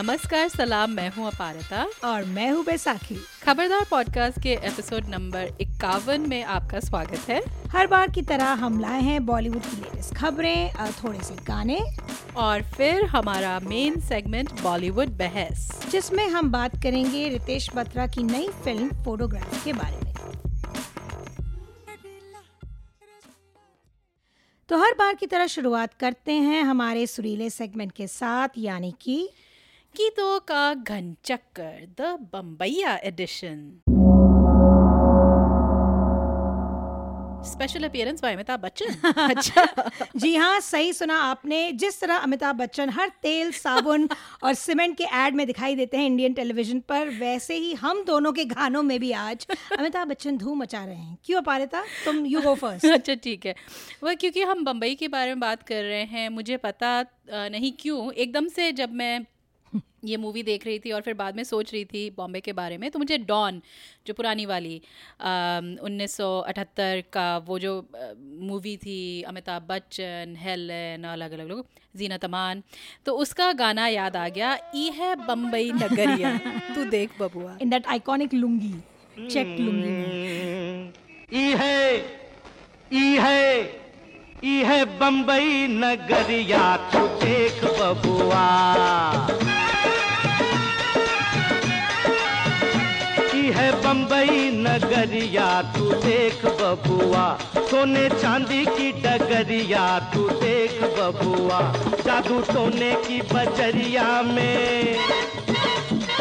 नमस्कार सलाम, मैं हूँ अपारता और मैं हूँ बैसाखी। खबरदार पॉडकास्ट के एपिसोड नंबर 51 में आपका स्वागत है। हर बार की तरह हम लाए हैं बॉलीवुड की लेटेस्ट खबरें, थोड़े से गाने और फिर हमारा मेन सेगमेंट बॉलीवुड बहस, जिसमें हम बात करेंगे रितेश बत्रा की नई फिल्म फोटोग्राफ के बारे में। तो हर बार की तरह शुरुआत करते हैं हमारे सुरीले सेगमेंट के साथ, यानी कि गीतों का घन Chakkar, the Bambaiya edition. Special appearance by Amitabh Bachchan. अच्छा जी हाँ, सही सुना आपने। जिस तरह अमिताभ बच्चन हर तेल, साबुन और सीमेंट के एड में दिखाई देते हैं इंडियन टेलीविजन पर, वैसे ही हम दोनों के गानों में भी आज अमिताभ बच्चन धूम मचा रहे हैं। क्यों अपारिता, तुम यू गो फर्स्ट। अच्छा ठीक है, वह क्योंकि हम बम्बई के बारे में बात कर रहे हैं, मुझे पता नहीं क्यों एकदम से जब मैं ये मूवी देख रही थी और फिर बाद में सोच रही थी बॉम्बे के बारे में, तो मुझे डॉन, जो पुरानी वाली 1978 का वो जो मूवी थी, अमिताभ बच्चन, हेलन, अलग अलग लोग, जीनत अमान, तो उसका गाना याद आ गया, ई है बम्बई नगरिया तू देख बबुआ, in that iconic lungi, check lungi. ई है बम्बई नगरिया तू देख बबुआ, है बम्बई नगरिया तू देख बबुआ, सोने चांदी की डगरिया तू देख बबुआ, जादू टोने की बजरिया में,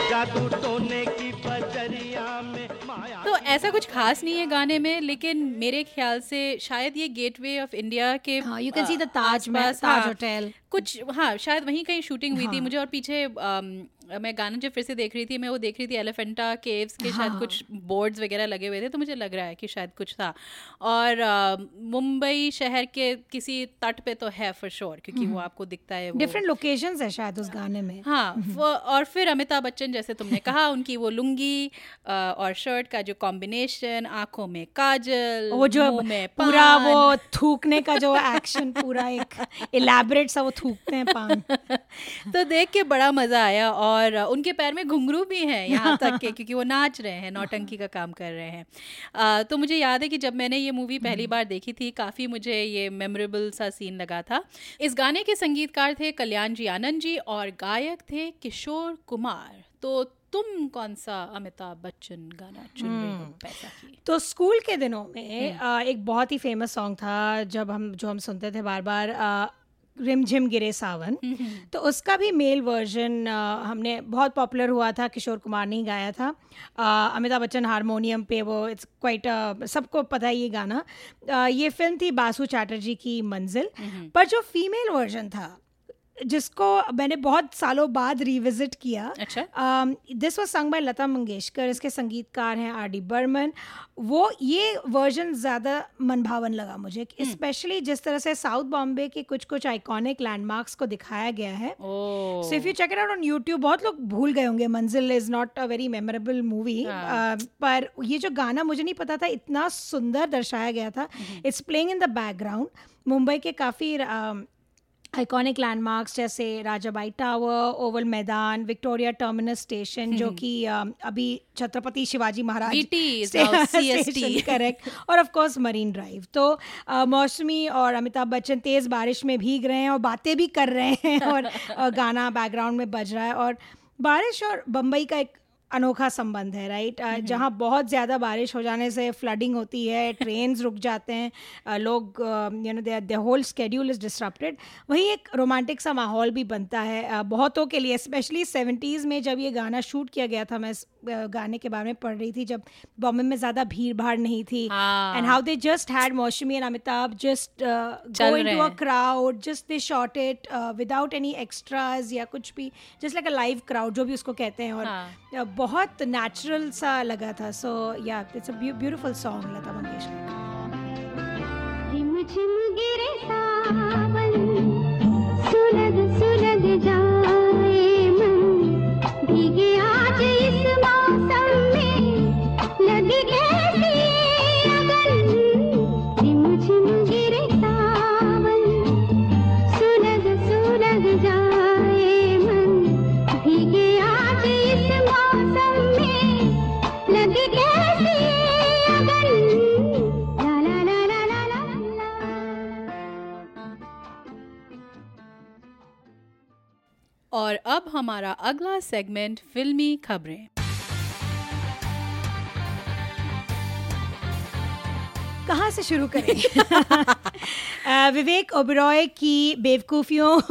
जादू टोने की बजरिया में माया। तो ऐसा कुछ खास नहीं है गाने में, लेकिन मेरे ख्याल से शायद ये गेटवे ऑफ इंडिया के, you can see the Taj hotel, कुछ हाँ शायद वहीं कहीं शूटिंग हुई थी मुझे। और पीछे मैं गाना जब फिर से देख रही थी, मैं वो देख रही थी एलिफेंटा केव्स के शायद कुछ बोर्ड्स वगैरह लगे हुए थे, तो मुझे लग रहा है कि शायद कुछ था। और मुंबई शहर के किसी तट पे तो है फॉर श्योर, क्योंकि वो आपको दिखता है, डिफरेंट लोकेशंस है शायद उस गाने में। हाँ, और फिर अमिताभ बच्चन जैसे तुमने कहा, उनकी वो लुंगी और शर्ट का जो कॉम्बिनेशन, आंखों में काजल, वो जो पूरा वो थूकने का जो एक्शन, पूरा एक इलैबोरेट सा वो थूकते हैं पान, तो देख के बड़ा मजा आया। और उनके पैर में घुंघरू भी हैं यहाँ तक के, क्योंकि वो नाच रहे हैं, नौटंकी का काम कर रहे हैं। तो मुझे याद है कि जब मैंने ये मूवी पहली बार देखी थी, काफ़ी मुझे ये मेमोरेबल सा सीन लगा था। इस गाने के संगीतकार थे कल्याणजी आनंदजी और गायक थे किशोर कुमार। तो तुम कौन सा अमिताभ बच्चन गाना चुन रहे हो बैसाखी? तो स्कूल के दिनों में एक बहुत ही फेमस सॉन्ग था जब हम सुनते थे बार बार, रिम झिम गिरे सावन। तो उसका भी मेल वर्जन हमने, बहुत पॉपुलर हुआ था, किशोर कुमार ने ही गाया था। अमिताभ बच्चन हारमोनियम पे, वो इट्स क्वाइट, सबको पता है ये गाना। ये फिल्म थी बासु चैटर्जी की मंजिल। पर जो फीमेल वर्जन था, जिसको मैंने बहुत सालों बाद रिविजिट किया, this was sung by Lata Mangeshkar, इसके संगीतकार हैं आर.डी. बर्मन। वो ये वर्जन ज़्यादा मनभावन लगा मुझे, स्पेशली जिस तरह से साउथ बॉम्बे के कुछ कुछ आइकॉनिक लैंडमार्क्स को दिखाया गया है। So if you check it out on YouTube, बहुत लोग भूल गए होंगे, Manzil is not a very memorable movie, पर ये जो गाना मुझे नहीं पता था इतना सुंदर दर्शाया गया था। It's playing in the background. Mumbai के काफ़ी आइकॉनिक लैंडमार्क्स जैसे Rajabai tower, oval Maidan, Victoria terminus station, जो कि अभी छत्रपति शिवाजी महाराज स्टेशन, करेक्ट, और ऑफ कोर्स मरीन ड्राइव। तो मौसमी और अमिताभ बच्चन तेज़ बारिश में भीग रहे हैं और बातें भी कर रहे हैं और गाना बैकग्राउंड में बज रहा है। और बारिश और बम्बई का एक अनोखा संबंध है, राइट, जहाँ बहुत ज़्यादा बारिश हो जाने से फ्लडिंग होती है, ट्रेन्स रुक जाते हैं, लोग you know they whole schedule is disrupted. वही एक रोमांटिक सा माहौल भी बनता है बहुतों के लिए, स्पेशली 70s में जब ये गाना शूट किया गया था। मैं इस गाने के बारे में पढ़ रही थी, जब बॉम्बे में ज़्यादा भीड़ भाड़ नहीं थी, and how they just had मौसमी and Amitabh just go into a crowd, just they shot it without any extras या कुछ भी, just like a live crowd जो भी उसको कहते हैं। और बहुत नेचुरल सा लगा था। So yeah, it's a beautiful song, Lata Mangeshkar. और अब हमारा अगला सेगमेंट फिल्मी खबरें। कहाँ से शुरू करें? विवेक ओबेरॉय की बेवकूफ़ियों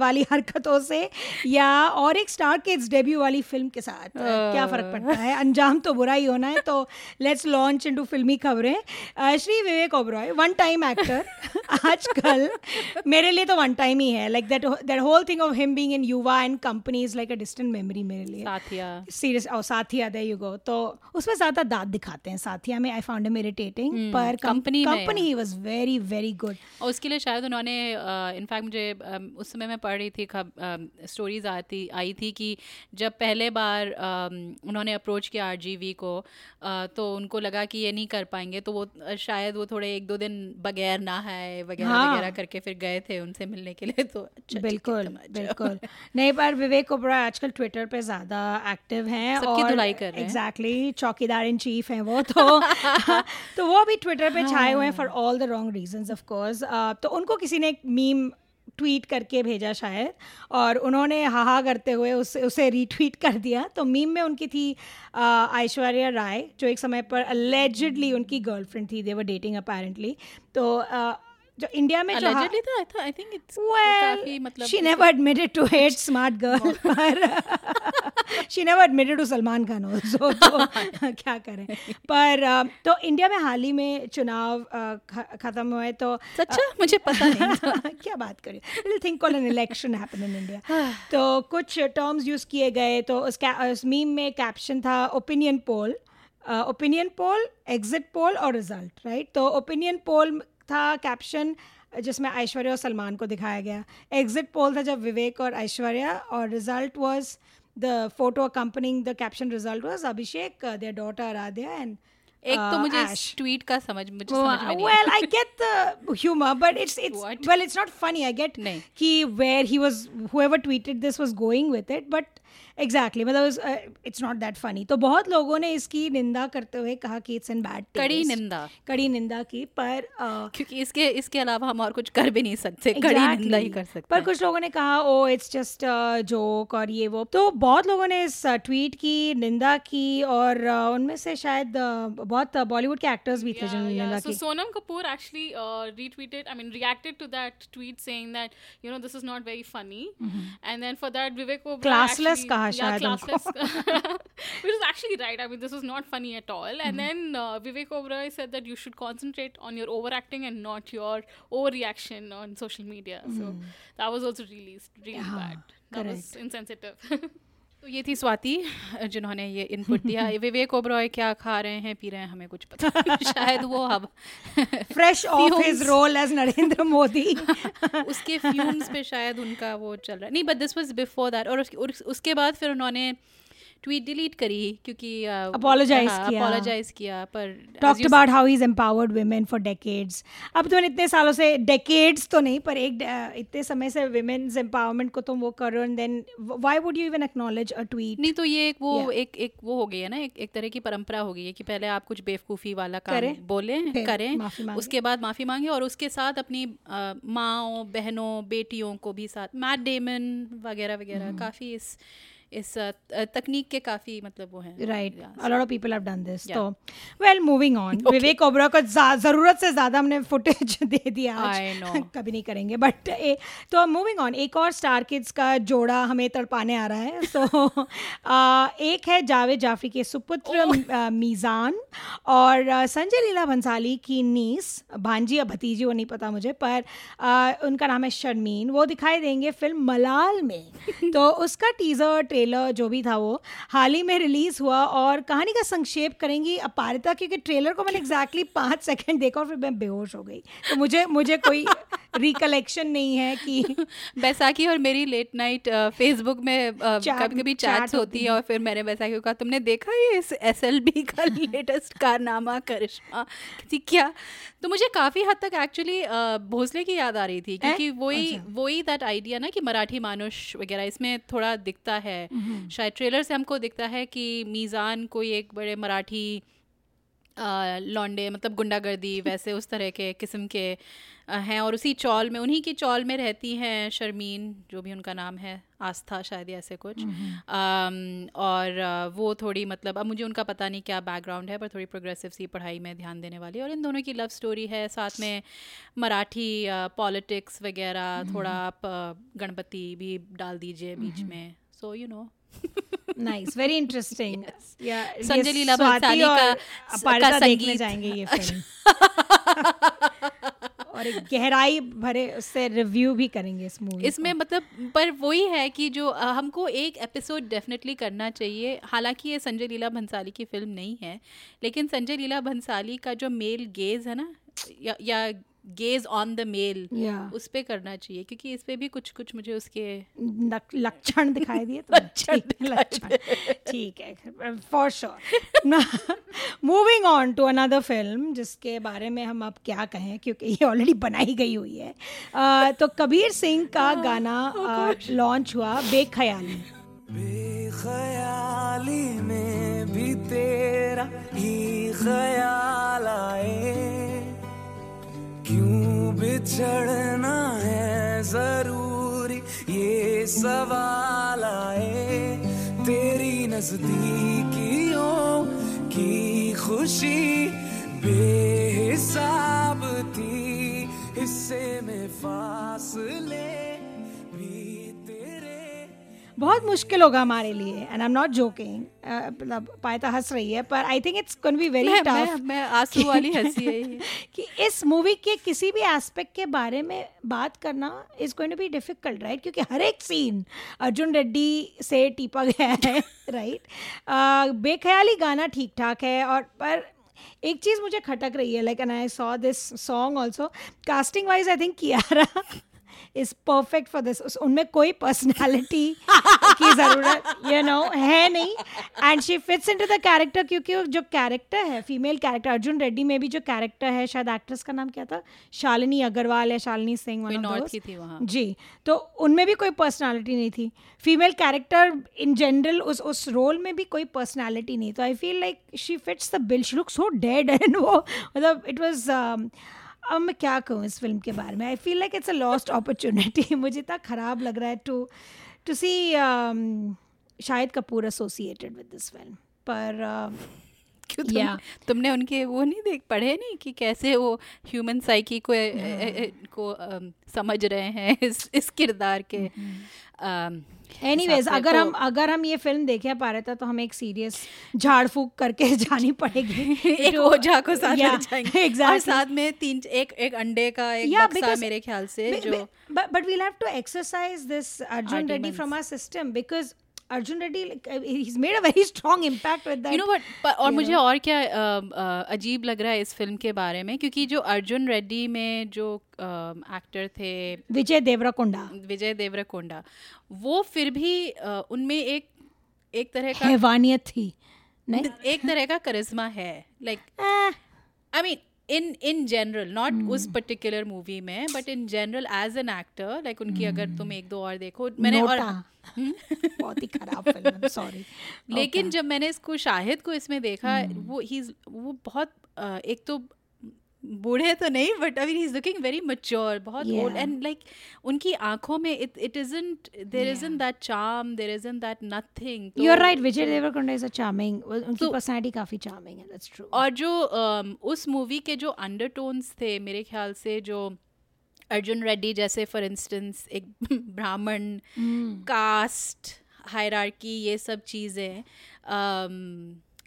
वाली हरकतों से या और एक स्टार किड्स डेब्यू वाली फिल्म के साथ क्या फ़र्क पड़ता है? अंजाम तो बुरा ही होना है, तो लेट्स लॉन्च इनटू फिल्मी खबरें। Shri Vivek Oberoi, one time actor, आजकल मेरे लिए तो वन टाइम ही है। Like that whole thing of him being in Yuva and company is like a distant memory मेरे लिए। सीरियस और साथिया देयर यू गो, तो उसमें ज़्यादा दाँत दिखाते हैं। साथिया में आई फाउंड हिम इरिटेटिंग, पर कंपनी ही वाज वेरी वेरी गुड। और उसके लिए शायद उन्होंने इनफैक्ट मुझे उस समय मैं पढ़ रही थी स्टोरीज आई थी कि जब पहले बार उन्होंने अप्रोच किया आरजीवी को तो उनको लगा कि ये नहीं कर पाएंगे, तो वो शायद वो थोड़े एक दो दिन बगैर ना है वगैरह करके फिर गए थे उनसे मिलने के लिए। तो बिल्कुल नहीं, पर विवेक ओबेरॉय आजकल ट्विटर पर ज़्यादा एक्टिव हैं, सबकी धुलाई कर रहे हैं। एग्जैक्टली, चौकीदार इन चीफ हैं वो, तो वो भी ट्विटर पे छाए हुए हैं for all the wrong reasons of course. तो उनको किसी ने एक मीम ट्वीट करके भेजा शायद, और उन्होंने हाहा करते हुए उसे रीट्वीट कर दिया। तो मीम में उनकी थी ऐश्वर्या राय, जो एक समय पर अलेजिडली उनकी गर्लफ्रेंड थी, दे वर डेटिंग अपेरेंटली। तो जो इंडिया में जो आई थिंक इट्स काफी, मतलब she never admitted to hate smart girl, पर she never admitted to Salman Khan also, तो क्या करें। पर तो इंडिया में हाल ही में चुनाव खत्म हुए, तो अच्छा मुझे पता नहीं क्या बात करें, I think call an election happen in India. तो कुछ टर्म्स यूज किए गए, तो उस मीम में कैप्शन था ओपिनियन पोल, एग्जिट पोल और रिजल्ट, राइट। तो ओपिनियन पोल था कैप्शन जिसमें ऐश्वर्या और सलमान को दिखाया गया, एग्जिट पोल था जब विवेक और ऐश्वर्या, और result was the photo accompanying the caption, result was Abhishek, there daughter Adya and एक तो मुझे इस ट्वीट का समझ में नहीं। Well, I get the humor, but it's well, it's not funny. I get कि where he was, whoever tweeted this was going with it, but exactly, मतलब it's not that funny. तो बहुत लोगों ने इसकी निंदा करते हुए कहा कि it's in bad taste. कड़ी निंदा की, पर क्योंकि इसके अलावा हम और कुछ कर भी नहीं सकते, कड़ी निंदा ही कर सकते। पर कुछ लोगों ने कहा ओ इट्स जस्ट जोक और ये वो, तो बहुत लोगों ने इस ट्वीट की निंदा की, और उनमें से शायद बहुत बॉलीवुड के एक्टर्स भी थे जिन्होंने कि Sonam Kapoor actually retweeted, I mean reacted to that tweet saying that you know this is not very funny, and then for that Vivek Oberoi classless कहा शायद उनको, which is actually right, I mean this is not funny at all. And then Vivek Oberoi said that you should concentrate on your overacting and not your over reaction on social media, so that was also really bad, that was insensitive. तो ये थी स्वाति जिन्होंने ये input दिया। विवेक ओबेरॉय क्या खा रहे हैं पी रहे हैं हमें कुछ पता नहीं, शायद वो अब fresh off his role as Narendra Modi, उसके फ्यूम्स पे शायद उनका वो चल रहा है। नहीं, but this was before that, और उसके बाद फिर उन्होंने ट्वीट डिलीट करी क्योंकि apologize किया, पर talked about how he's empowered women for decades। अब तुम इतने सालों से decades तो नहीं, पर एक इतने समय से women's empowerment को तुम वो करो, and then why would you even acknowledge a tweet? नहीं, तो ये एक वो हो गई है ना, एक तरह की परंपरा हो गई है कि पहले आप कुछ बेवकूफ़ी वाला काम करें, उसके बाद माफ़ी मांगे, और उसके साथ अपनी माँओं बहनों बेटियों को भी साथ, मैट डेमन वगैरह वगैरह काफ़ी इस तकनीक के काफ़ी मतलब वो हैं, right, a lot of people have done this. तो well moving on, Vivek Oberoi को ज़रूरत से ज़्यादा हमने फुटेज दे दिया आज, कभी नहीं करेंगे, बट तो मूविंग ऑन, एक और स्टार किड्स का जोड़ा हमें तड़पाने आ रहा है। तो एक है जावेद जाफरी के सुपुत्र मीज़ान और संजय लीला भंसाली की नीस, भांजी या भतीजी वो नहीं पता मुझे, पर उनका नाम है शर्मीन, वो दिखाई देंगे फिल्म मलाल में। तो उसका टीज़र जो भी था वो हाल ही में रिलीज हुआ, और कहानी का संक्षेप करेंगी अपारिता, क्योंकि ट्रेलर को मैंने एग्जैक्टली 5 सेकंड देखा और फिर मैं बेहोश हो गई। तो मुझे कोई रिकलेक्शन नहीं है कि बैसाखी और मेरी लेट नाइट फेसबुक में कभी चैट्स होती है, और फिर मैंने बैसाखी को कहा तुमने देखा ये इस SLB का लेटेस्ट कारनामा करिश्मा क्या? तो मुझे काफ़ी हद तक एक्चुअली भोसले की याद आ रही थी, क्योंकि वही दैट आइडिया ना कि मराठी मानुष वगैरह इसमें थोड़ा दिखता है। शायद ट्रेलर से हमको दिखता है कि मीज़ान कोई एक बड़े मराठी लौंडे मतलब गुंडागर्दी वैसे उस तरह के किस्म के हैं, और उसी चौल में उन्हीं की चौल में रहती हैं शर्मीन जो भी उनका नाम है, आस्था शायद ऐसे कुछ, और वो थोड़ी मतलब अब मुझे उनका पता नहीं क्या बैकग्राउंड है पर थोड़ी प्रोग्रेसिव सी पढ़ाई में ध्यान देने वाली, और इन दोनों की लव स्टोरी है, साथ में मराठी पॉलिटिक्स वगैरह, थोड़ा आप गणपति भी डाल दीजिए बीच में, so you know nice, very interesting. Sanjay Leela Bhansali का देखने जाएंगे ये फिल्म और एक गहराई भरे उससे रिव्यू भी करेंगे इस मूवी इसमें मतलब। पर वही है कि जो हमको एक एपिसोड डेफिनेटली करना चाहिए, हालांकि ये संजय लीला भंसाली की फिल्म नहीं है, लेकिन संजय लीला भंसाली का जो मेल गेज है ना या गेज ऑन द मेल, उस पे करना चाहिए, क्योंकि इस पे भी कुछ कुछ मुझे उसके लक्षण दिखाई दिए लक्षण ठीक है for sure. Moving on to another film जिसके बारे में हम अब क्या कहें क्योंकि ये ऑलरेडी बनाई गई हुई है। तो कबीर सिंह का गाना लॉन्च हुआ बेख्याली, बेख्याली में भी तेरा ही ख्याल आए, क्यों बिछड़ना है जरूरी ये सवाल आए, तेरी नजदीकियों की खुशी बेहिसाब थी, हिस्से में फासले भी तेरे। बहुत मुश्किल होगा हमारे लिए, and I am not joking, मतलब पायता हंस रही है पर I think it's going be very tough. मैं आंसू वाली हंसी है ये कि इस मूवी के किसी भी एस्पेक्ट के बारे में बात करना is going to be difficult right, क्योंकि हर एक सीन अर्जुन रेड्डी से टीपा गया है राइट। बेख्याली गाना ठीक ठाक है, और पर एक चीज़ मुझे खटक रही है, like and I saw this song also casting wise I think Kiara is perfect for this, उनमें कोई पर्सनैलिटी की ज़रूरत यू नो है नहीं, and she fits into the character, क्योंकि जो कैरेक्टर है फीमेल कैरेक्टर अर्जुन रेड्डी में भी जो कैरेक्टर है, शायद एक्ट्रेस का नाम क्या था, शालिनी अग्रवाल या शालिनी सिंह जी, तो उनमें भी कोई पर्सनैलिटी नहीं थी, फीमेल कैरेक्टर इन जनरल उस रोल में भी कोई पर्सनैलिटी नहीं, तो I feel like she fits the bill, she looks so dead and वो मतलब इट वॉज। अब मैं क्या कहूँ इस फिल्म के बारे में, I feel like it's a lost opportunity, मुझे इतना ख़राब लग रहा है to see Shahid Kapoor associated with this film, पर क्यों तुमने उनके वो नहीं देख पढ़े नहीं कि कैसे वो ह्यूमन साइकी को समझ रहे हैं इस किरदार के। एनीवेज अगर हम ये फिल्म देखे पा रहे थे तो हमें एक सीरियस झाड़ फूक करके जानी पड़ेगी एक ओझा को साथ ले जाएंगे और साथ में एक अंडे का एक बक्सा मेरे ख्याल से जो, but we have to exercise this Arjun Reddy from our system, because Arjun Reddy he's made a very strong impact with that. You know what? और मुझे और क्या अजीब लग रहा है इस फिल्म के बारे में, क्योंकि जो अर्जुन रेड्डी में जो एक्टर थे विजय देवरकोंडा वो फिर भी उनमें एक तरह का हैवानियत थी, नहीं एक तरह का करिश्मा है, like I mean in general, not उस पर्टिकुलर मूवी में but in general as an actor, like उनकी अगर तुम एक दो और देखो मैंने और बहुत ही खराब फिल्म सॉरी, लेकिन जब मैंने इसको शाहिद को इसमें देखा वो बहुत एक तो बूढ़े तो नहीं but I mean he is looking very mature, बहुत ओल्ड, एंड लाइक उनकी आंखों में it isn't there isn't that charm, there isn't that nothing. You are right, Vijay Deverakonda is a charming, उनकी पर्सनालिटी काफी चार्मिंग है, दैट्स ट्रू। और जो उस मूवी के जो अंडरटोन्स थे मेरे ख्याल से, जो अर्जुन रेड्डी जैसे फॉर इंस्टेंस एक ब्राह्मण, कास्ट, हायरार्की, ये सब चीज़ें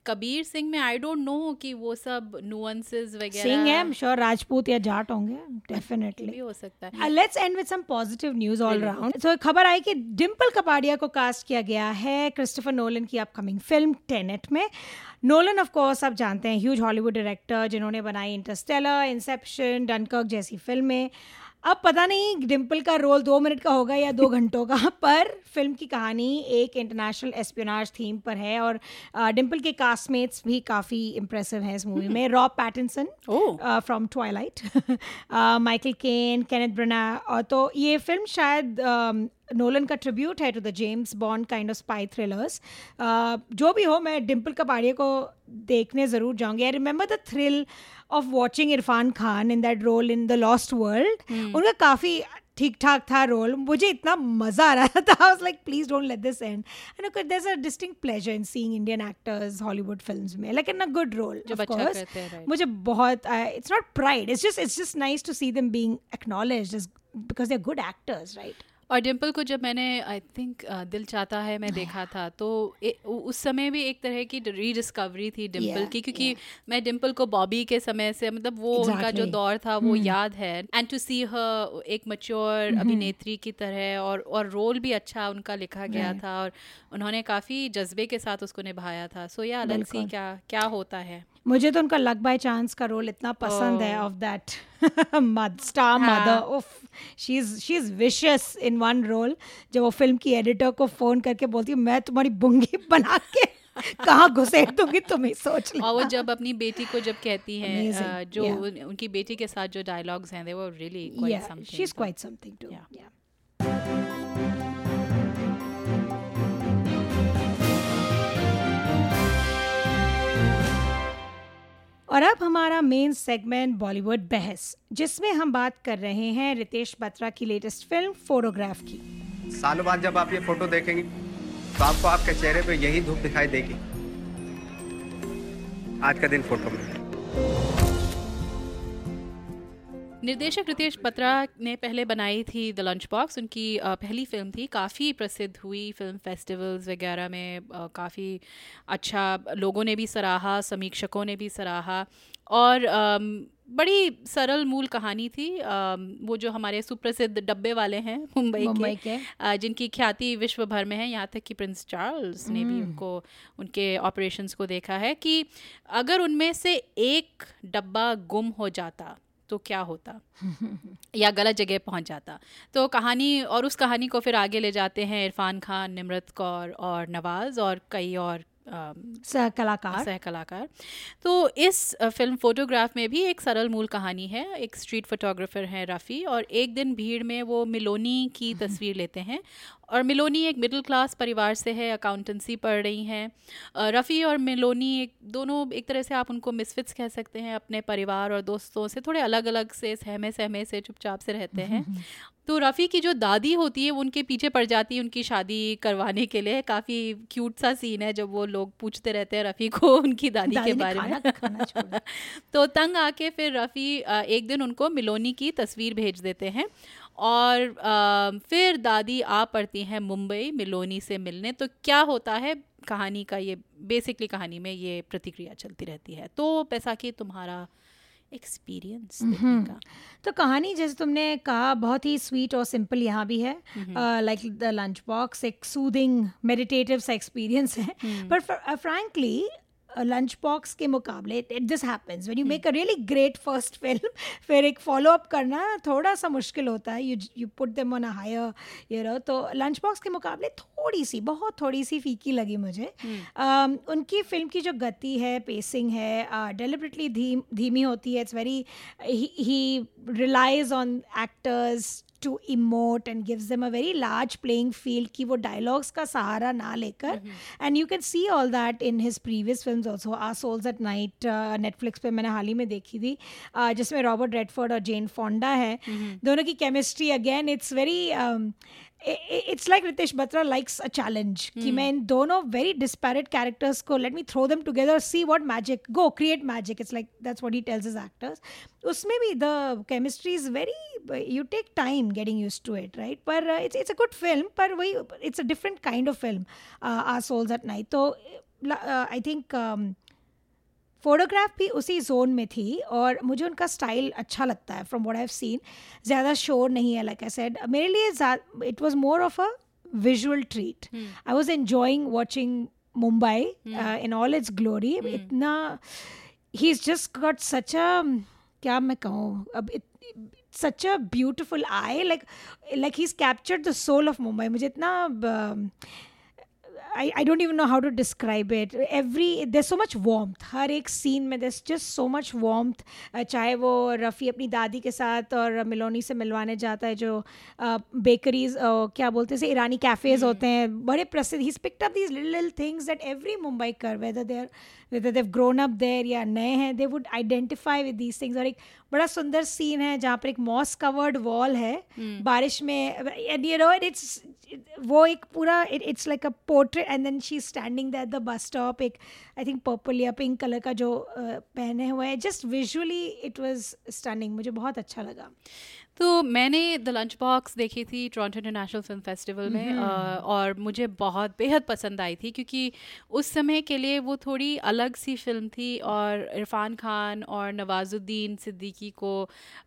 कबीर सिंह में आई डोंट नो कि वो सब नुअंसेस वगैरह, सिंह है श्योर राजपूत या जाट होंगे डेफिनेटली, हो सकता है। Let's end with some positive news all round. So खबर आई कि डिम्पल कपाड़िया को कास्ट किया गया है क्रिस्टोफर नोलन की अपकमिंग फिल्म टेनेट में। नोलन ऑफ कोर्स आप जानते हैं, ह्यूज हॉलीवुड डायरेक्टर जिन्होंने बनाई इंटरस्टेलर, इंसेप्शन, डनकर्क जैसी फिल्में। अब पता नहीं डिम्पल का रोल 2 मिनट का होगा या 2 घंटों का, पर फिल्म की कहानी एक इंटरनेशनल एस्पियोनाज थीम पर है और डिम्पल के कास्टमेट्स भी काफ़ी इम्प्रेसिव हैं इस मूवी में। Rob Pattinson from Twilight, Michael Caine, Kenneth Branagh, और तो ये फिल्म शायद नोलन का ट्रिब्यूट है to the James Bond kind of spy thrillers. जो भी हो, मैं डिम्पल कपाड़िया को देखने ज़रूर जाऊँगी। I remember the thrill of watching Irrfan Khan in that role in the lost world. उनका काफ़ी ठीक ठाक था रोल, मुझे इतना मज़ा आ रहा था। I was like please don't let this end. There is a distinct pleasure in seeing Indian actors Hollywood films में, like in a good role of course. मुझे बहुत, it's not pride, it's just nice to see them being acknowledged because they are good actors, right. और डिम्पल को जब मैंने I think दिल चाहता है मैं देखा था, तो उस समय भी एक तरह की रीडिस्कवरी थी डिम्पल की, क्योंकि मैं डिम्पल को बॉबी के समय से, मतलब वो उनका जो दौर था वो याद है। एंड टू सी हर एक मैच्योर अभिनेत्री की तरह, और रोल भी अच्छा उनका लिखा गया था और उन्होंने काफ़ी जज्बे के साथ उसको निभाया था। सो या लेट्स सी क्या होता है। मुझे तो उनका लक बाय चांस का रोल इतना पसंद है, ऑफ दैट स्टार मदर, उफ, she is vicious in one role, जब वो फिल्म की एडिटर को फोन करके बोलती है मैं तुम्हारी बुंगी बना के कहाँ घुसेट दूंगी तुम्हें, सोच लेना। और वो जब अपनी बेटी को जब कहती है, जो उनकी बेटी के साथ जो डायलॉग्स हैं, वो really she is quite something to. और अब हमारा मेन सेगमेंट बॉलीवुड बहस, जिसमें हम बात कर रहे हैं रितेश बत्रा की लेटेस्ट फिल्म फोटोग्राफ की। सालों बाद जब आप ये फोटो देखेंगे तो आपको आपके चेहरे पे यही धूप दिखाई देगी। आज का दिन फोटो में। निर्देशक रितेश बत्रा ने पहले बनाई थी द लंच बॉक्स, उनकी पहली फिल्म थी, काफ़ी प्रसिद्ध हुई, फिल्म फेस्टिवल्स वगैरह में काफ़ी अच्छा लोगों ने भी सराहा, समीक्षकों ने भी सराहा। और बड़ी सरल मूल कहानी थी। वो जो हमारे सुप्रसिद्ध डब्बे वाले हैं मुंबई के, जिनकी ख्याति विश्व भर में है, यहाँ तक कि प्रिंस चार्ल्स ने भी उनको, उनके ऑपरेशंस को देखा है कि अगर उनमें से एक डब्बा गुम हो जाता तो क्या होता या गलत जगह पहुंच जाता। तो कहानी, और उस कहानी को फिर आगे ले जाते हैं इरफान खान, निमरत कौर और नवाज और कई और सह कलाकार। तो इस फिल्म फोटोग्राफ में भी एक सरल मूल कहानी है। एक स्ट्रीट फोटोग्राफर है रफ़ी, और एक दिन भीड़ में वो मिलोनी की तस्वीर लेते हैं। और मिलोनी एक मिडिल क्लास परिवार से है, अकाउंटेंसी पढ़ रही हैं। रफ़ी और मिलोनी दोनों एक तरह से आप उनको मिसफिट्स कह सकते हैं, अपने परिवार और दोस्तों से थोड़े अलग अलग से, सहमे से चुपचाप से रहते हैं। तो रफ़ी की जो दादी होती है वो उनके पीछे पड़ जाती है उनकी शादी करवाने के लिए। काफ़ी क्यूट सा सीन है जब वो लोग पूछते रहते हैं रफ़ी को उनकी दादी के बारे में। खाना तो तंग आके फिर रफ़ी एक दिन उनको मिलोनी की तस्वीर भेज देते हैं, और फिर दादी आ पड़ती हैं मुंबई मिलोनी से मिलने। तो क्या होता है कहानी का, ये बेसिकली कहानी में ये प्रतिक्रिया चलती रहती है। तो बैसाखी, तुम्हारा एक्सपीरियंस देखने का। तो कहानी जैसे तुमने कहा बहुत ही स्वीट और सिंपल यहाँ भी है, लाइक द लंच बॉक्स, एक सूदिंग मेडिटेटिव सा एक्सपीरियंस है। पर फ्रैंकली लंच बॉक्स के मुकाबले this happens when you make a really great first film, फिर एक फॉलोअप करना थोड़ा सा मुश्किल होता है। You put them on a higher, you know. तो लंच बॉक्स के मुकाबले बहुत थोड़ी सी फीकी लगी मुझे। उनकी फिल्म की जो गति है, पेसिंग है, डेलिबरेटली धीमी होती है। It's very, he relies on actors to emote and gives them a very large playing field कि वो dialogues का सहारा ना लेकर। And you can see all that in his previous films also. Our Souls at Night, Netflix पे मैंने हाल ही में देखी थी, जिसमें रॉबर्ट रेडफोर्ड और जेन फोंडा है। दोनों की chemistry again, it's very it's like Ritesh Batra likes a challenge कि मैं इन दोनों very disparate characters को let me throw them together, see what magic, go create magic. It's like that's what he tells his actors. उसमें भी the chemistry is very, you take time getting used to it, right? पर it's a good film, पर वही it's a different kind of film, Our Souls at Night. तो I think Photograph भी उसी zone में थी, और मुझे उनका स्टाइल अच्छा लगता है। From what I have seen, ज़्यादा शोर नहीं है, लाइक आई सेड। मेरे लिए it was more of a visual treat. I was enjoying watching Mumbai in all its glory. इतना ही is just got such a, क्या मैं कहूँ, अब such a beautiful eye. Like he's captured the soul of Mumbai. मुझे इतना I don't even know how to describe it. There's so much warmth. हर एक scene में there's just so much warmth. चाहे वो रफ़ी अपनी दादी के साथ और मिलोनी से मिलवाने जाता है जो bakeries क्या बोलते हैं ईरानी cafes होते हैं बड़े प्रसिद्ध. He's picked up these little things that every Mumbaikar, whether they've grown up there या नए हैं, they would identify with these things. और एक बड़ा सुंदर scene है जहाँ पर एक moss covered wall है बारिश में, and you know it's वो एक पूरा it's like a portrait. And then she's standing there at the bus stop, ek I think purple ya pink color ka jo pehne hua hai, just visually it was stunning. Mujhe bahut acha laga. तो मैंने the lunch box देखी थी Toronto international film festival में और मुझे बहुत बेहद पसंद आई थी क्योंकि उस समय के लिए वो थोड़ी अलग सी फिल्म थी और इरफान खान और नवाजुद्दीन सिद्दीकी को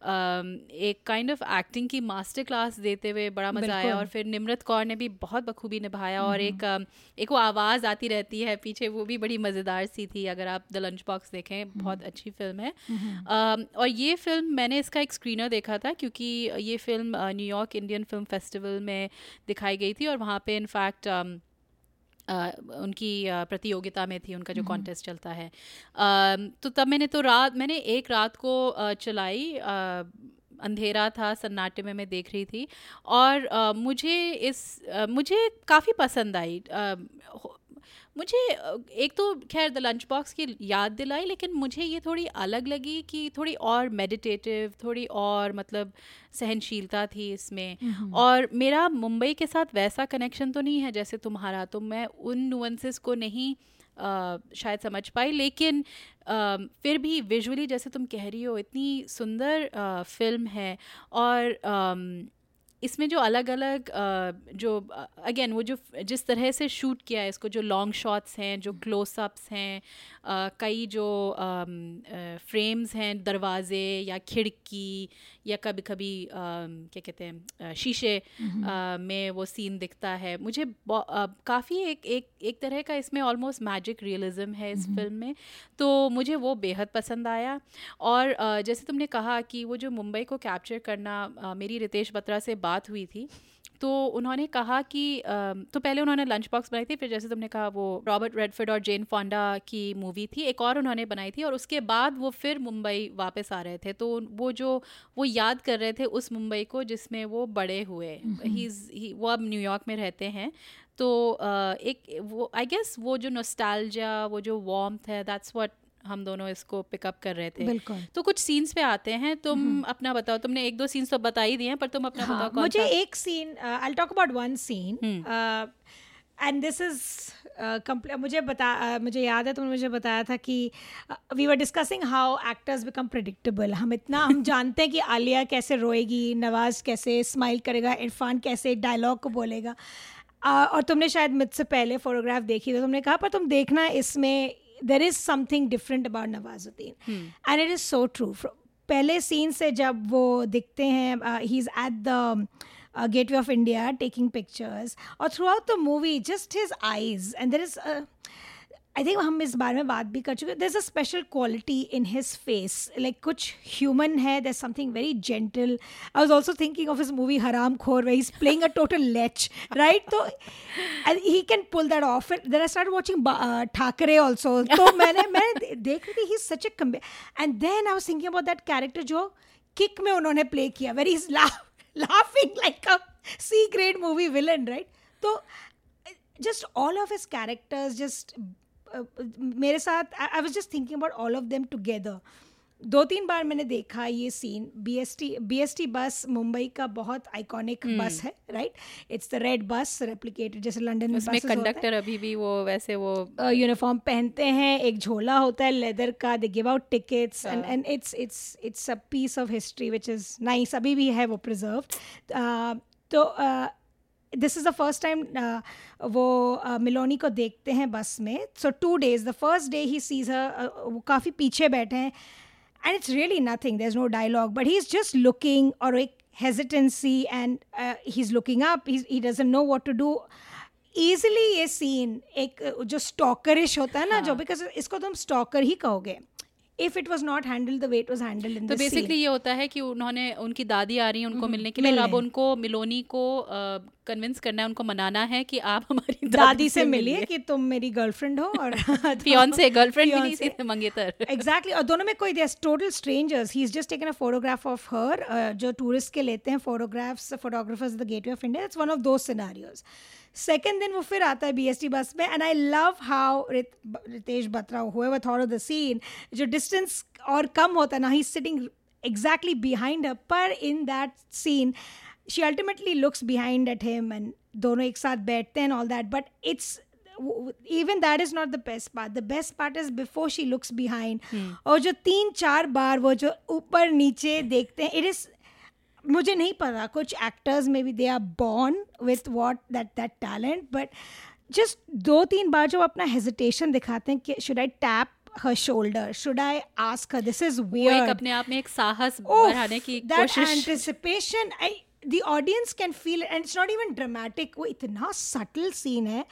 एक काइंड ऑफ एक्टिंग की मास्टर क्लास देते हुए बड़ा मज़ा आया. और फिर निमरत कौर ने भी बहुत बखूबी निभाया और एक वो आवाज़ आती रहती है पीछे, वो भी बड़ी मज़ेदार सी थी. अगर आप द लंच बॉक्स देखें, बहुत अच्छी फिल्म है. और ये फिल्म मैंने इसका एक स्क्रीनर देखा था क्योंकि ये film New York Indian film festival में दिखाई गई थी और वहाँ पे इनफैक्ट उनकी प्रतियोगिता में थी, उनका जो कॉन्टेस्ट चलता है. तो तब मैंने एक रात को चलाई, अंधेरा था, सन्नाटे में मैं देख रही थी और मुझे काफ़ी पसंद आई. मुझे एक तो खैर द लंच बॉक्स की याद दिलाई, लेकिन मुझे ये थोड़ी अलग लगी कि थोड़ी और मेडिटेटिव, थोड़ी और मतलब सहनशीलता थी इसमें. और मेरा मुंबई के साथ वैसा कनेक्शन तो नहीं है जैसे तुम्हारा, तो मैं उन नुएंसेस को नहीं शायद समझ पाई. लेकिन फिर भी विजुअली जैसे तुम कह रही हो, इतनी सुंदर फिल्म है और इसमें जो अलग अलग जो अगेन वो जो जिस तरह से शूट किया है इसको, जो लॉन्ग शॉट्स हैं, जो क्लोजअप्स हैं, कई जो फ्रेम्स हैं दरवाज़े या खिड़की या कभी कभी क्या कहते हैं शीशे में वो सीन दिखता है. मुझे काफ़ी एक तरह का इसमें ऑलमोस्ट मैजिक रियलिज्म है इस फिल्म में, तो मुझे वो बेहद पसंद आया. और जैसे तुमने कहा कि वो जो मुंबई को कैप्चर करना, मेरी रितेश बत्रा से बात हुई थी तो उन्होंने कहा कि तो पहले उन्होंने लंच बॉक्स बनाई थी, फिर जैसे तुमने कहा वो रॉबर्ट रेडफोर्ड और जेन फोंडा की मूवी थी, एक और उन्होंने बनाई थी और उसके बाद वो फिर मुंबई वापस आ रहे थे. तो वो जो वो याद कर रहे थे उस मुंबई को जिसमें वो बड़े हुए, वो अब न्यूयॉर्क में रहते हैं. तो एक वो आई गेस वो जो नॉस्टैल्जिया, वो जो वार्मथ है, दैट्स व्हाट हम दोनों इसको पिकअप कर रहे थे. तो कुछ सीन्स पे आते हैं, तुम अपना बताओ. तुमने एक दो सीन्स तो बता ही दिए हैं, पर तुम अपना बताओ कौन मुझे था? एक scene I'll talk about one scene and this is मुझे याद है तुमने मुझे बताया था कि we were discussing how actors become predictable. हम जानते हैं कि आलिया कैसे रोएगी, नवाज कैसे स्माइल करेगा, इरफान कैसे डायलॉग को बोलेगा. और तुमने शायद मुझसे पहले फोटोग्राफ देखी तो तुमने कहा पर तुम देखना इसमें there is something different about Nawazuddin and it is so true. पहले सीन से जब वो दिखते हैं, he's at the Gateway of India taking pictures और throughout the movie just his eyes and there is I think हम इस बारे में बात भी कर चुके, there's a special quality in his face, like कुछ human है, there's something very gentle. I was also thinking of his movie Haram Khor where he's playing a total lech, right? So he can pull that off. Then I started watching Thackeray also. So मैंने देख रही थी, he's such a and then I was thinking about that character जो Kick में उन्होंने play किया where he's laughing like a C-grade movie villain, right? So just all of his characters just मेरे साथ I was just thinking about all of them together. 2-3 बार मैंने देखा ये सीन. BST बस मुंबई का बहुत आइकॉनिक बस है, right? It's the red bus replicated जैसे लंदन में उसमें कंडक्टर अभी भी वो वैसे वो यूनिफॉर्म पहनते हैं, एक झोला होता है लेदर का, they give out tickets and it's a piece of history which is nice. अभी भी है वो प्रिजर्व. तो this is the first time वो मिलोनी को देखते हैं बस में. So 2 days, the first day he sees her, वो काफ़ी पीछे बैठे हैं and it's really nothing, there's no dialogue but he's just looking और एक hesitancy and he's looking up, he doesn't know what to do. Easily ये scene एक जो stalkerish होता है ना, जो because इसको तुम stalker ही कहोगे. if it was not handled the way it was handled in the scene. तो basically ये होता है कि उन्होंने उनकी दादी आ रही है उनको मिलने के लिए, अब उनको मिलोनी को कन्विंस करना है, उनको मनाना है कि आप हमारी दादी से मिलिए कि तुम मेरी गर्लफ्रेंड हो और फियांसे गर्लफ्रेंड भी नहीं से मंगेतर एग्जैक्टली. और दोनों में कोई they are total strangers. He is just taken a photograph of her. जो टूरिस्ट के लेते हैं photographs photographers the gateway of India. It's one of those scenarios. Second दिन वो फिर आता है बीएसटी बस में and I love how Ritesh Batra however thought of the scene. जो डिस्टेंस और कम होता है ना, he sitting exactly behind her, पर in that scene she ultimately looks behind at him and दोनों एक साथ बैठते हैं all that. But it's even that is not the best part. The best part is before she looks behind. और जो 3-4 बार वो जो ऊपर नीचे देखते हैं, it is, मुझे नहीं पता, कुछ actors maybe they are born with what that talent, but just 2-3 बार जो अपना hesitation दिखाते हैं कि should I tap her shoulder, should I ask her, this is weird. वो एक अपने आप में एक साहस बढ़ाने की कोशिश. That anticipation, the audience can feel it, and it's not even dramatic. वो इतना subtle scene है.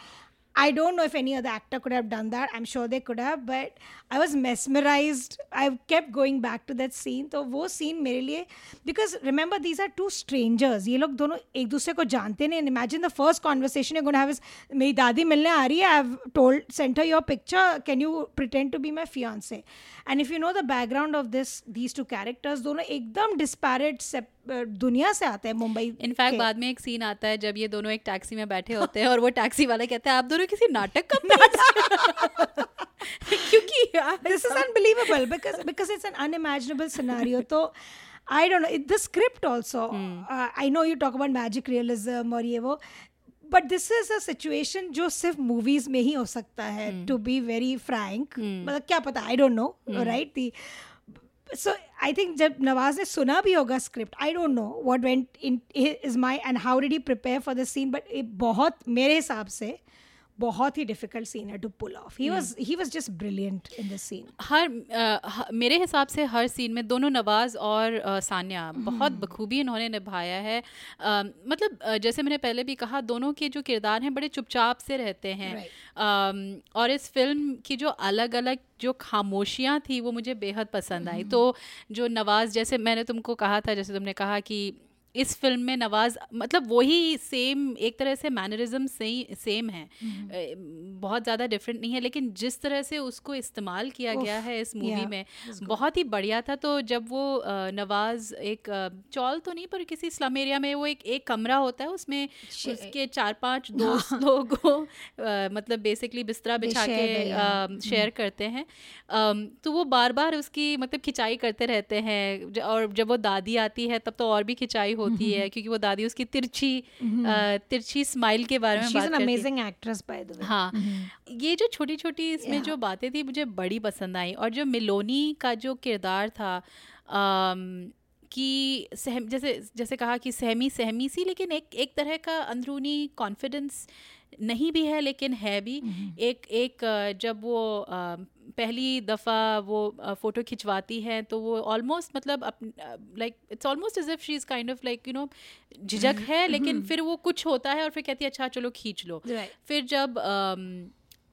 I don't know if any other actor could have done that. I'm sure they could have, but I was mesmerized. I kept going back to that scene. So, वो scene मेरे लिए, because remember these are two strangers. ये लोग दोनों एक दूसरे को जानते नहीं. And imagine the first conversation you're going to have is, मेरी दादी मिलने आ रही है. I've sent her your picture. Can you pretend to be my fiance? And if you know the background of these two characters, दोनों एकदम disparate दुनिया से आते हैं मुंबई. इनफैक्ट बाद में एक सीन आता है जब ये दोनों एक टैक्सी में बैठे होते हैं और वो टैक्सी वाला कहता है आप दोनों किसी नाटक का क्योंकि this is unbelievable because it's an unimaginable scenario. तो I don't know the script also. I know you talk about magic realism और ये वो, but this is a situation जो सिर्फ मूवीज में ही हो सकता है. टू बी वेरी फ्रैंक, मतलब क्या पता, I don't know right. The So I think जब नवाज ने सुना भी होगा script, I don't know what went in his mind and how did he prepare for the scene, but it बहुत मेरे हिसाब से बहुत ही डिफिकल्ट सीन है to pull off. He was just brilliant in this scene. हर मेरे हिसाब से हर सीन में दोनों नवाज और सान्या बहुत बखूबी इन्होंने निभाया है. मतलब जैसे मैंने पहले भी कहा, दोनों के जो किरदार हैं बड़े चुपचाप से रहते हैं. और इस फिल्म की जो अलग अलग जो खामोशियाँ थी वो मुझे बेहद पसंद आई. तो जो नवाज, जैसे मैंने तुमको कहा था, जैसे तुमने कहा कि इस फिल्म में नवाज मतलब वही सेम एक तरह से मैनरिज्म सेम है, बहुत ज़्यादा डिफरेंट नहीं है, लेकिन जिस तरह से उसको इस्तेमाल किया गया है इस मूवी में बहुत ही बढ़िया था. तो जब वो नवाज एक चौल तो नहीं पर किसी स्लम एरिया में वो एक कमरा होता है, उसमें उसके 4-5 दोस्त लोग मतलब बेसिकली बिस्तरा बिछा के शेयर करते हैं. तो वो बार बार उसकी मतलब खिंचाई करते रहते हैं, और जब वो दादी आती है तब तो और भी खिंचाई होती है क्योंकि वो दादी उसकी तिरछी स्माइल के बारे में बात करती है. Amazing actress by the way. हाँ, ये जो छोटी छोटी इसमें जो बातें थी मुझे बड़ी पसंद आई. और जो मिलोनी का जो किरदार था कि जैसे कहा कि सहमी सी, लेकिन एक तरह का अंदरूनी कॉन्फिडेंस नहीं भी है लेकिन है भी. एक जब वो पहली दफ़ा वो फ़ोटो खिंचवाती है तो वो ऑलमोस्ट मतलब like it's almost as if she is kind of like you know झिझक है, लेकिन फिर वो कुछ होता है और फिर कहती है अच्छा चलो खींच लो. फिर जब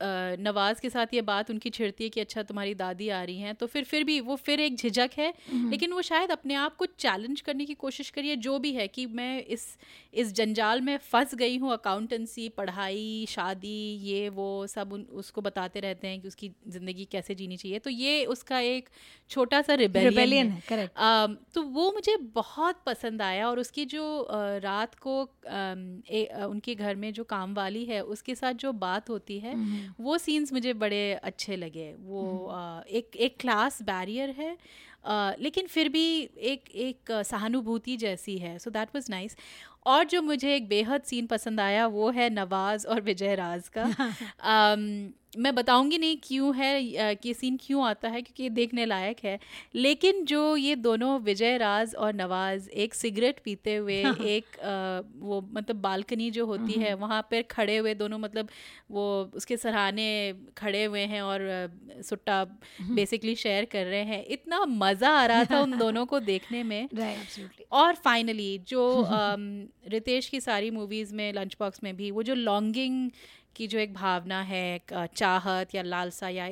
नवाज के साथ ये बात उनकी छिड़ती है कि अच्छा तुम्हारी दादी आ रही हैं, तो फिर भी वो फिर एक झिझक है, लेकिन वो शायद अपने आप को चैलेंज करने की कोशिश करिए जो भी है कि मैं इस जंजाल में फंस गई हूँ. अकाउंटेंसी, पढ़ाई, शादी, ये वो सब उसको बताते रहते हैं कि उसकी ज़िंदगी कैसे जीनी चाहिए. तो ये उसका एक छोटा सा रिबेलियन है. करेक्ट. तो वो मुझे बहुत पसंद आया. और उसकी जो रात को उनके घर में जो काम वाली है उसके साथ जो बात होती है, वो सीन्स मुझे बड़े अच्छे लगे. वो एक क्लास बैरियर है लेकिन फिर भी एक सहानुभूति जैसी है. So that was nice. और जो मुझे एक बेहद सीन पसंद आया वो है नवाज़ और विजय राज का. मैं बताऊंगी नहीं क्यों है कि सीन क्यों आता है क्योंकि ये देखने लायक है, लेकिन जो ये दोनों विजय राज और नवाज़ एक सिगरेट पीते हुए एक वो मतलब बालकनी जो होती है वहाँ पर खड़े हुए दोनों मतलब वो उसके सराहने खड़े हुए हैं और सुट्टा बेसिकली शेयर कर रहे हैं. इतना मज़ा आ रहा था उन दोनों को देखने में. और फाइनली जो रितेश की सारी मूवीज़ में लंच बॉक्स में भी वो जो लॉन्गिंग की जो एक भावना है, चाहत या लालसा या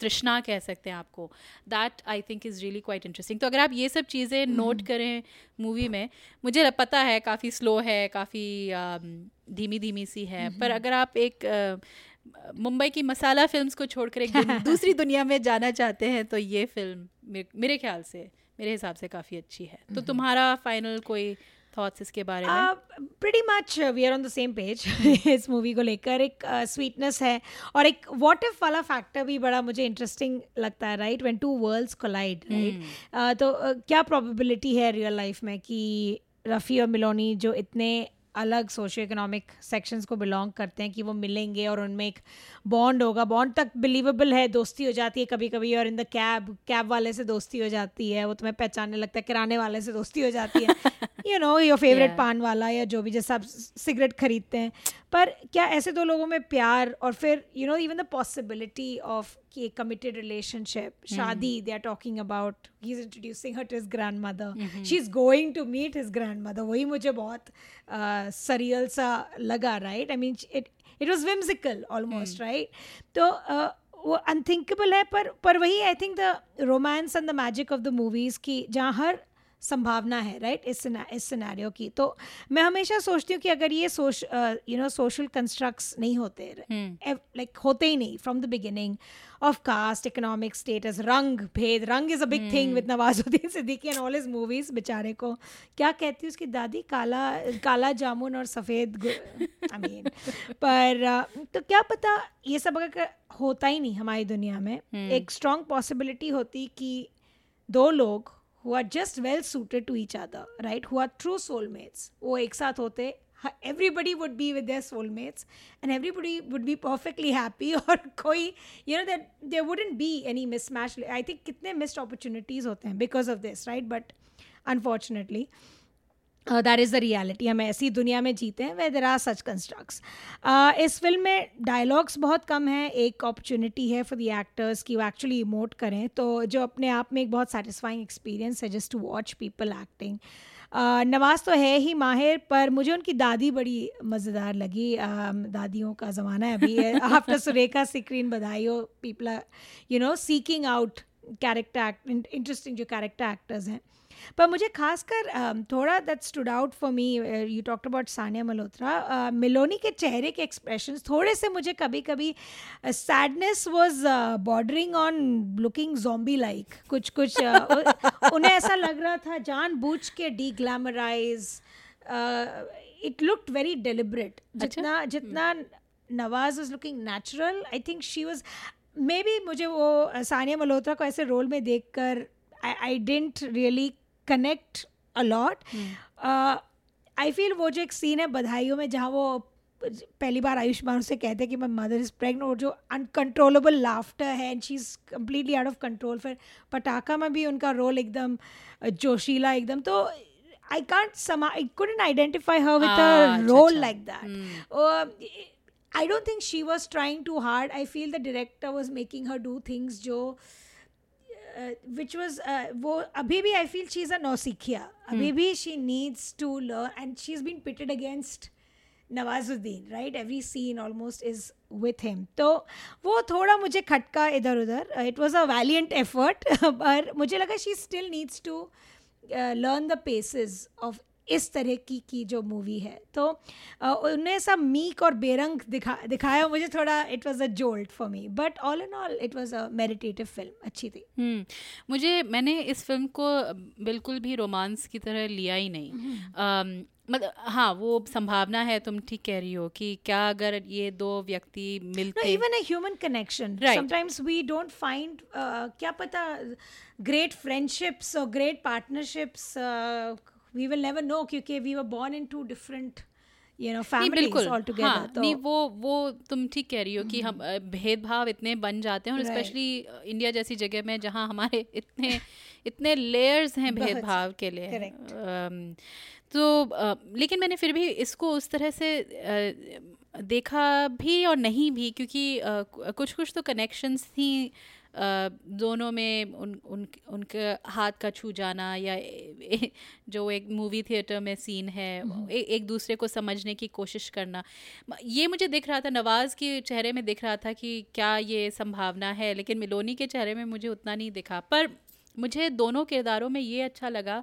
तृष्णा कह सकते हैं आपको, that I think is really quite interesting. तो अगर आप ये सब चीज़ें नोट करें मूवी में, मुझे पता है काफ़ी स्लो है, काफ़ी धीमी धीमी सी है, पर अगर आप एक मुंबई की मसाला फिल्म्स को छोड़कर एक दूसरी दुनिया में जाना चाहते हैं तो ये फिल्म मेरे ख्याल से, मेरे हिसाब से काफ़ी अच्छी है. तो तुम्हारा फाइनल कोई थॉट्स इसके बारे में? Pretty much we are on the same page इस मूवी को लेकर. एक स्वीटनेस है और एक व्हाट इफ वाला फैक्टर भी बड़ा मुझे इंटरेस्टिंग लगता है, right, when two worlds collide, right. तो क्या प्रोबेबिलिटी है रियल लाइफ में कि रफ़ी और मिलोनी जो इतने अलग सोशियो इकोनॉमिक सेक्शंस को बिलोंग करते हैं कि वो मिलेंगे और उनमें एक बॉन्ड होगा. बॉन्ड तक बिलीवेबल है, दोस्ती हो जाती है कभी कभी, और इन द कैब वाले से दोस्ती हो जाती है, वो तुम्हें पहचानने लगता है, किराने वाले से दोस्ती हो जाती है, यू नो, योर फेवरेट पान वाला या जो भी, जैसा आप सिगरेट खरीदते हैं. पर क्या ऐसे दो लोगों में प्यार और फिर you know even the possibility of कि कमिटेड रिलेशनशिप, शादी, they are talking about, he is introducing her to his grandmother, she is going to meet his grandmother. वही मुझे बहुत सरियल सा लगा, right. I mean it was whimsical almost, right. तो वो unthinkable है, पर वही I think the romance and the magic of the movies की, जहाँ हर संभावना है, राइट, इस सिनेरियो की. तो मैं हमेशा सोचती हूँ कि अगर ये यू नो सोशल कंस्ट्रक्ट्स नहीं होते, लाइक होते ही नहीं from the beginning of caste, economic status, रंग भेद. रंग is a big thing with Nawazuddin Siddiqui and all his movies. बेचारे को क्या कहती है उसकी दादी, काला जामुन और सफ़ेद, आई मीन. पर तो क्या पता ये सब अगर होता ही नहीं हमारी दुनिया में, एक स्ट्रॉन्ग पॉसिबिलिटी होती कि दो लोग who are just well suited to each other, right, who are true soulmates, वो एक साथ होते, everybody would be with their soulmates and everybody would be perfectly happy और कोई, you know, that there wouldn't be any mismatch. I think कितने missed opportunities होते हैं because of this, right, but unfortunately that is the reality. हम ऐसी दुनिया में जीते हैं where there are such constructs. इस फिल्म में dialogues बहुत कम हैं, एक opportunity है for the actors कि वो actually emote करें, तो जो अपने आप में एक बहुत satisfying experience है just to watch people acting. नवाज़ तो है ही माहिर, पर मुझे उनकी दादी बड़ी मज़ेदार लगी. दादियों का ज़माना है अभी. आफ्टर सुरेखा सिक्रीन बधाई हो people are, you know, seeking out interesting जो कैरेक्टर एक्टर्स हैं. पर मुझे खासकर थोड़ा that stood out for me, you talked about Sania Malhotra, मिलोनी के चेहरे के एक्सप्रेशंस थोड़े से मुझे कभी कभी sadness was bordering on looking zombie like. कुछ कुछ उन्हें ऐसा लग रहा था जानबूझ के D glamorize. It looked very deliberate. जितना Nawaz was looking natural, I think she was maybe. मुझे वो सानिया मल्होत्रा को ऐसे रोल में देख कर I didn't really connect a lot. I feel वो जो एक सीन है बधाइयों में जहाँ वो पहली बार आयुष्मान से कहते हैं कि माई मदर इज़ प्रेगनेंट, और जो अनकंट्रोलेबल लाफ्टर है and she is completely out of control. फिर पटाखा में भी उनका रोल एकदम जोशीला एकदम. तो I can't I couldn't identify her with a role like that. I don't think she was trying too hard. I feel the director was making her do things जो which was वो अभी भी I feel she is a नौसिखिया. अभी भी she needs to learn and she's been pitted against Nawazuddin, right? Every scene almost is with him. तो वो थोड़ा मुझे खटका इधर उधर. It was a valiant effort पर मुझे लगा she still needs to learn the paces of इस तरह की जो मूवी है. तो उन्हें सब मीक और बेरंग दिखाया मुझे थोड़ा. It was a jolt for me, but all in all it was a meditative film. अच्छी थी. मैंने इस फिल्म को बिल्कुल भी रोमांस की तरह लिया ही नहीं. मतलब हाँ, वो संभावना है, तुम ठीक कह रही हो कि क्या अगर ये दो व्यक्ति मिलते, even a human connection, sometimes we don't find, क्या पता ग्रेट फ्रेंडशिप्स और great partnerships. We will never know क्योंकि we were born in two different, you know, families altogether. हाँ, नहीं, वो तुम ठीक कह रही हो कि हम भेदभाव इतने बन जाते हैं, और स्पेशली इंडिया जैसी जगह में जहाँ हमारे इतने लेयर्स हैं भेदभाव के लिए. तो लेकिन मैंने फिर भी इसको उस तरह से देखा भी और नहीं भी, क्योंकि कुछ तो कनेक्शंस थी दोनों में उनके हाथ का छू जाना या जो एक मूवी थिएटर में सीन है, एक दूसरे को समझने की कोशिश करना, ये मुझे दिख रहा था, नवाज़ के चेहरे में दिख रहा था कि क्या ये संभावना है, लेकिन मिलोनी के चेहरे में मुझे उतना नहीं दिखा। पर मुझे दोनों किरदारों में ये अच्छा लगा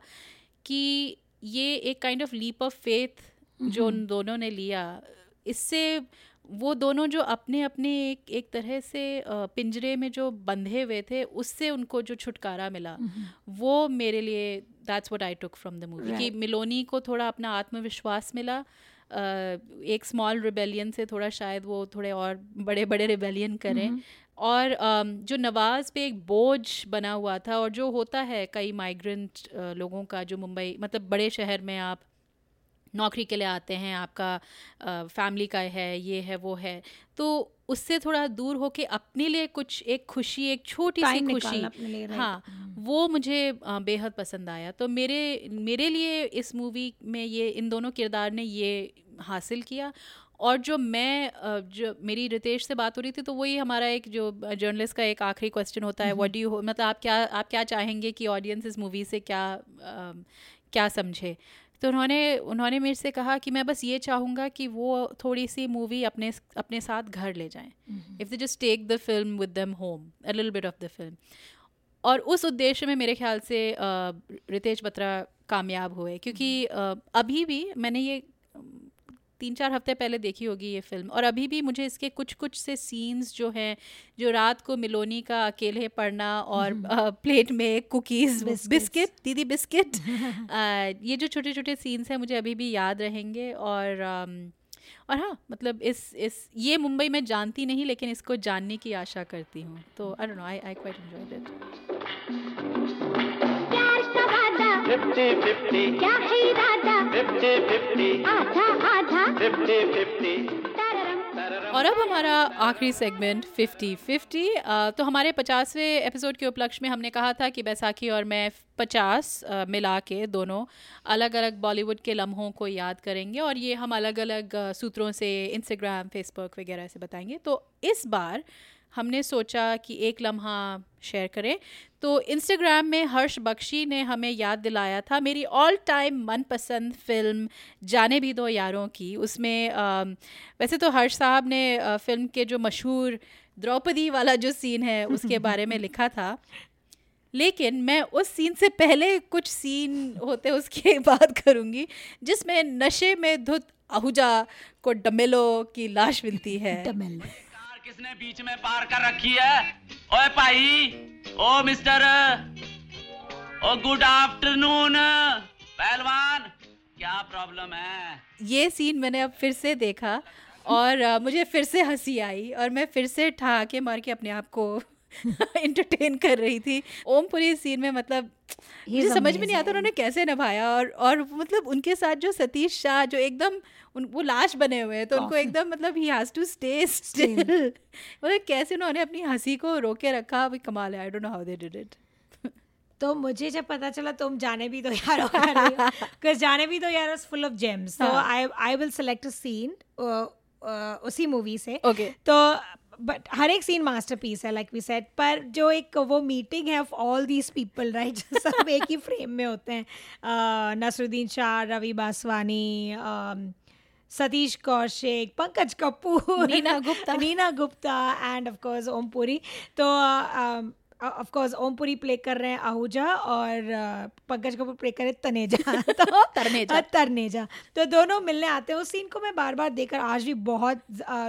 कि ये एक kind of leap of faith जो उन दोनों ने लिया, इससे वो दोनों जो अपने अपने एक तरह से पिंजरे में जो बंधे हुए थे उससे उनको जो छुटकारा मिला, वो मेरे लिए that's what I took from the movie, कि मिलोनी को थोड़ा अपना आत्मविश्वास मिला, एक स्मॉल रिबेलियन से थोड़ा शायद वो थोड़े और बड़े बड़े रिबेलियन करें, और जो नवाज़ पे एक बोझ बना हुआ था और जो होता है कई माइग्रेंट लोगों का, जो मुंबई मतलब बड़े शहर में आप नौकरी के लिए आते हैं, आपका फैमिली का है, ये है, वो है, तो उससे थोड़ा दूर होके अपने लिए कुछ एक खुशी, एक छोटी सी खुशी, हाँ, वो मुझे बेहद पसंद आया। तो मेरे लिए इस मूवी में ये इन दोनों किरदार ने ये हासिल किया। और जो मैं जो मेरी रितेश से बात हो रही थी, तो वही हमारा एक जो जर्नलिस्ट का एक आखिरी क्वेश्चन होता है, व्हाट डू यू मतलब आप क्या चाहेंगे कि ऑडियंस इस मूवी से क्या समझे। तो उन्होंने मेरे से कहा कि मैं बस ये चाहूँगा कि वो थोड़ी सी मूवी अपने साथ घर ले जाएं, if they just take the film with them home, a little bit of the film. और उस उद्देश्य में मेरे ख्याल से रितेश बत्रा कामयाब हुए, क्योंकि अभी भी मैंने ये 3-4 हफ्ते पहले देखी होगी ये फिल्म, और अभी भी मुझे इसके कुछ से सीन्स जो हैं, जो रात को मिलोनी का अकेले पड़ना और प्लेट में कुकीज़, बिस्किट, दीदी बिस्किट, ये जो छोटे छोटे सीन्स हैं मुझे अभी भी याद रहेंगे। और हाँ, मतलब इस ये मुंबई में जानती नहीं, लेकिन इसको जानने की आशा करती हूँ। तो I don't know, I quite enjoyed it. Fifty fifty क्या है इरादा, फिफ्टी फिफ्टी आधा आधा, फिफ्टी फिफ्टी। और अब हमारा आखिरी सेगमेंट 50-50। तो हमारे 50वें एपिसोड के उपलक्ष्य में हमने कहा था कि बैसाखी और मैं 50 मिला के दोनों अलग अलग बॉलीवुड के लम्हों को याद करेंगे, और ये हम अलग अलग सूत्रों से, इंस्टाग्राम, फेसबुक वगैरह से बताएंगे। तो इस बार हमने सोचा कि एक लम्हा शेयर करें। तो इंस्टाग्राम में हर्ष बख्शी ने हमें याद दिलाया था मेरी ऑल टाइम मनपसंद फिल्म जाने भी दो यारों की। उसमें वैसे तो हर्ष साहब ने फिल्म के जो मशहूर द्रौपदी वाला जो सीन है उसके बारे में लिखा था, लेकिन मैं उस सीन से पहले कुछ सीन होते उसके बात करूँगी, जिसमें नशे में धुत आहूजा को डमेलो की लाश मिलती है। किसने बीच में पार कर रखी है? ओए भाई, ओ मिस्टर, ओ गुड आफ्टरनून पहलवान, क्या प्रॉब्लम है? ये सीन मैंने अब फिर से देखा और मुझे फिर से हंसी आई और मैं फिर से ठहाके मार के अपने आप को एंटरटेन कर रही थी। ओम पुरी सीन में मतलब मुझे समझ में नहीं आता उन्होंने कैसे निभाया, और मतलब उनके साथ जो सतीश शाह जो एकदम वो लाश बने हुए हैं, तो उनको एकदम मतलब ही हैज़ टू स्टे स्टिल, मतलब कैसे उन्होंने अपनी हंसी को रोके रखा, वो कमाल है। I don't know how they did it. तो मुझे जब पता चला तुम जाने भी दो यारों बिकॉज जाने Bhi Do Yaar is full of gems, so I will select a scene उसी मूवी से। तो बट हर एक सीन मास्टरपीस है लाइक वी सेड, पर जो एक वो मीटिंग है of all these people right, जो सब एक ही फ्रेम में होते हैं, Naseeruddin Shah, Ravi Baswani, Satish Kaushik, Pankaj Kapoor, Neena Gupta and of course Om Puri. तो of course Om Puri play कर रहे हैं आहूजा और पंकज कपूर प्ले कर रहे हैं तनेजा तो तरनेजा। तो दोनों मिलने आते हैं। उस सीन को मैं बार बार देखकर आज भी बहुत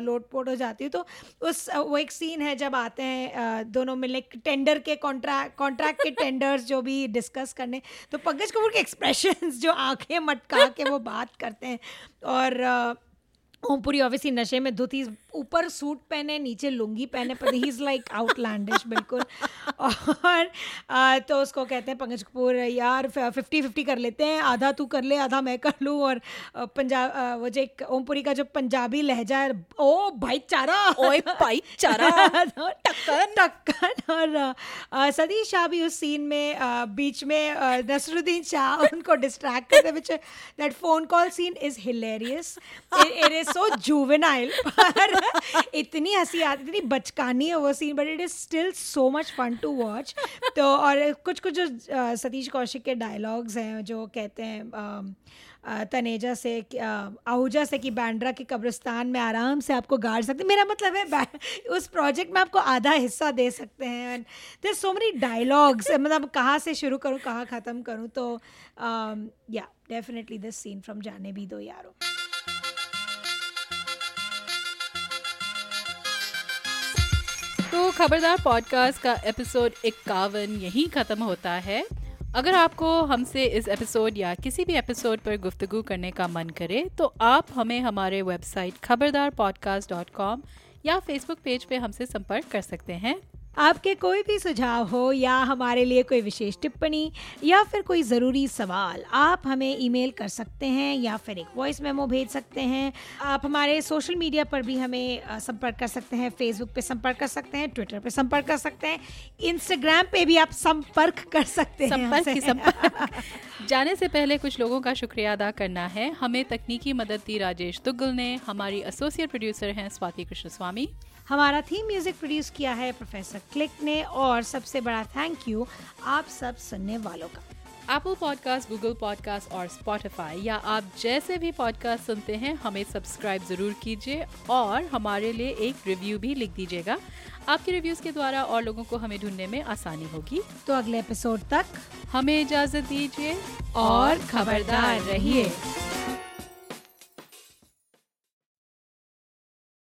लोटपोट हो जाती हूँ। तो उस वो एक सीन है जब आते हैं दोनों मिलने, टेंडर के कॉन्ट्रैक्ट के टेंडर्स जो भी डिस्कस करने, तो पंकज कपूर के एक्सप्रेशंस जो आंखें मटका के वो बात करते हैं, और ओम पुरी ऑब्वियसली नशे में धुत, ही ऊपर सूट पहने नीचे लुंगी पहने, पर ही इज़ लाइक आउटलैंडिश बिल्कुल। और तो उसको कहते हैं पंकज कपूर, यार 50-50 कर लेते हैं, आधा तू कर ले आधा मैं कर लूँ। और पंजाब वो जो ओम पुरी का जो पंजाबी लहजा है, ओ भाईचारा टक्कन। और सतीश शाह भी उस सीन में बीच में नसरुद्दीन शाह उनको डिस्ट्रैक्ट करते, which that phone call scene is hilarious. so juvenile, पर इतनी हंसी आती, इतनी बचकानी है वो scene, but it is still so much fun to watch. तो और कुछ कुछ जो सतीश कौशिक के डायलॉग्स हैं जो कहते हैं तनेजा से, आहूजा से कि बांद्रा के कब्रिस्तान में आराम से आपको गाड़ सकते, मेरा मतलब है उस प्रोजेक्ट में आपको आधा हिस्सा दे सकते हैं. And there so many dialogues, मतलब कहाँ से शुरू करूँ कहाँ ख़त्म करूँ. तो या डेफिनेटली दिस सीन फ्रॉम जाने भी दो यारो. तो खबरदार पॉडकास्ट का एपिसोड 51 यहीं ख़त्म होता है. अगर आपको हमसे इस एपिसोड या किसी भी एपिसोड पर गुफ्तगू करने का मन करे तो आप हमें हमारे वेबसाइट khabardarpodcast.com या फेसबुक पेज पे हमसे संपर्क कर सकते हैं. आपके कोई भी सुझाव हो या हमारे लिए कोई विशेष टिप्पणी या फिर कोई ज़रूरी सवाल, आप हमें ईमेल कर सकते हैं या फिर एक वॉइस मेमो भेज सकते हैं. आप हमारे सोशल मीडिया पर भी हमें संपर्क कर सकते हैं, फेसबुक पे संपर्क कर सकते हैं, ट्विटर पे संपर्क कर सकते हैं, इंस्टाग्राम पे भी आप संपर्क कर सकते हैं. जाने से पहले कुछ लोगों का शुक्रिया अदा करना है. हमें तकनीकी मदद दी राजेश दुग्गल ने, हमारी एसोसिएट प्रोड्यूसर हैं स्वाति कृष्णस्वामी, हमारा थीम म्यूजिक प्रोड्यूस किया है प्रोफेसर क्लिक ने, और सबसे बड़ा थैंक यू आप सब सुनने वालों का. एप्पल पॉडकास्ट, गूगल पॉडकास्ट और स्पॉटिफाई या आप जैसे भी पॉडकास्ट सुनते हैं हमें सब्सक्राइब ज़रूर कीजिए और हमारे लिए एक रिव्यू भी लिख दीजिएगा. आपके रिव्यूज़ के द्वारा और लोगों को हमें ढूंढने में आसानी होगी. तो अगले एपिसोड तक हमें इजाज़त दीजिए और खबरदार रहिए.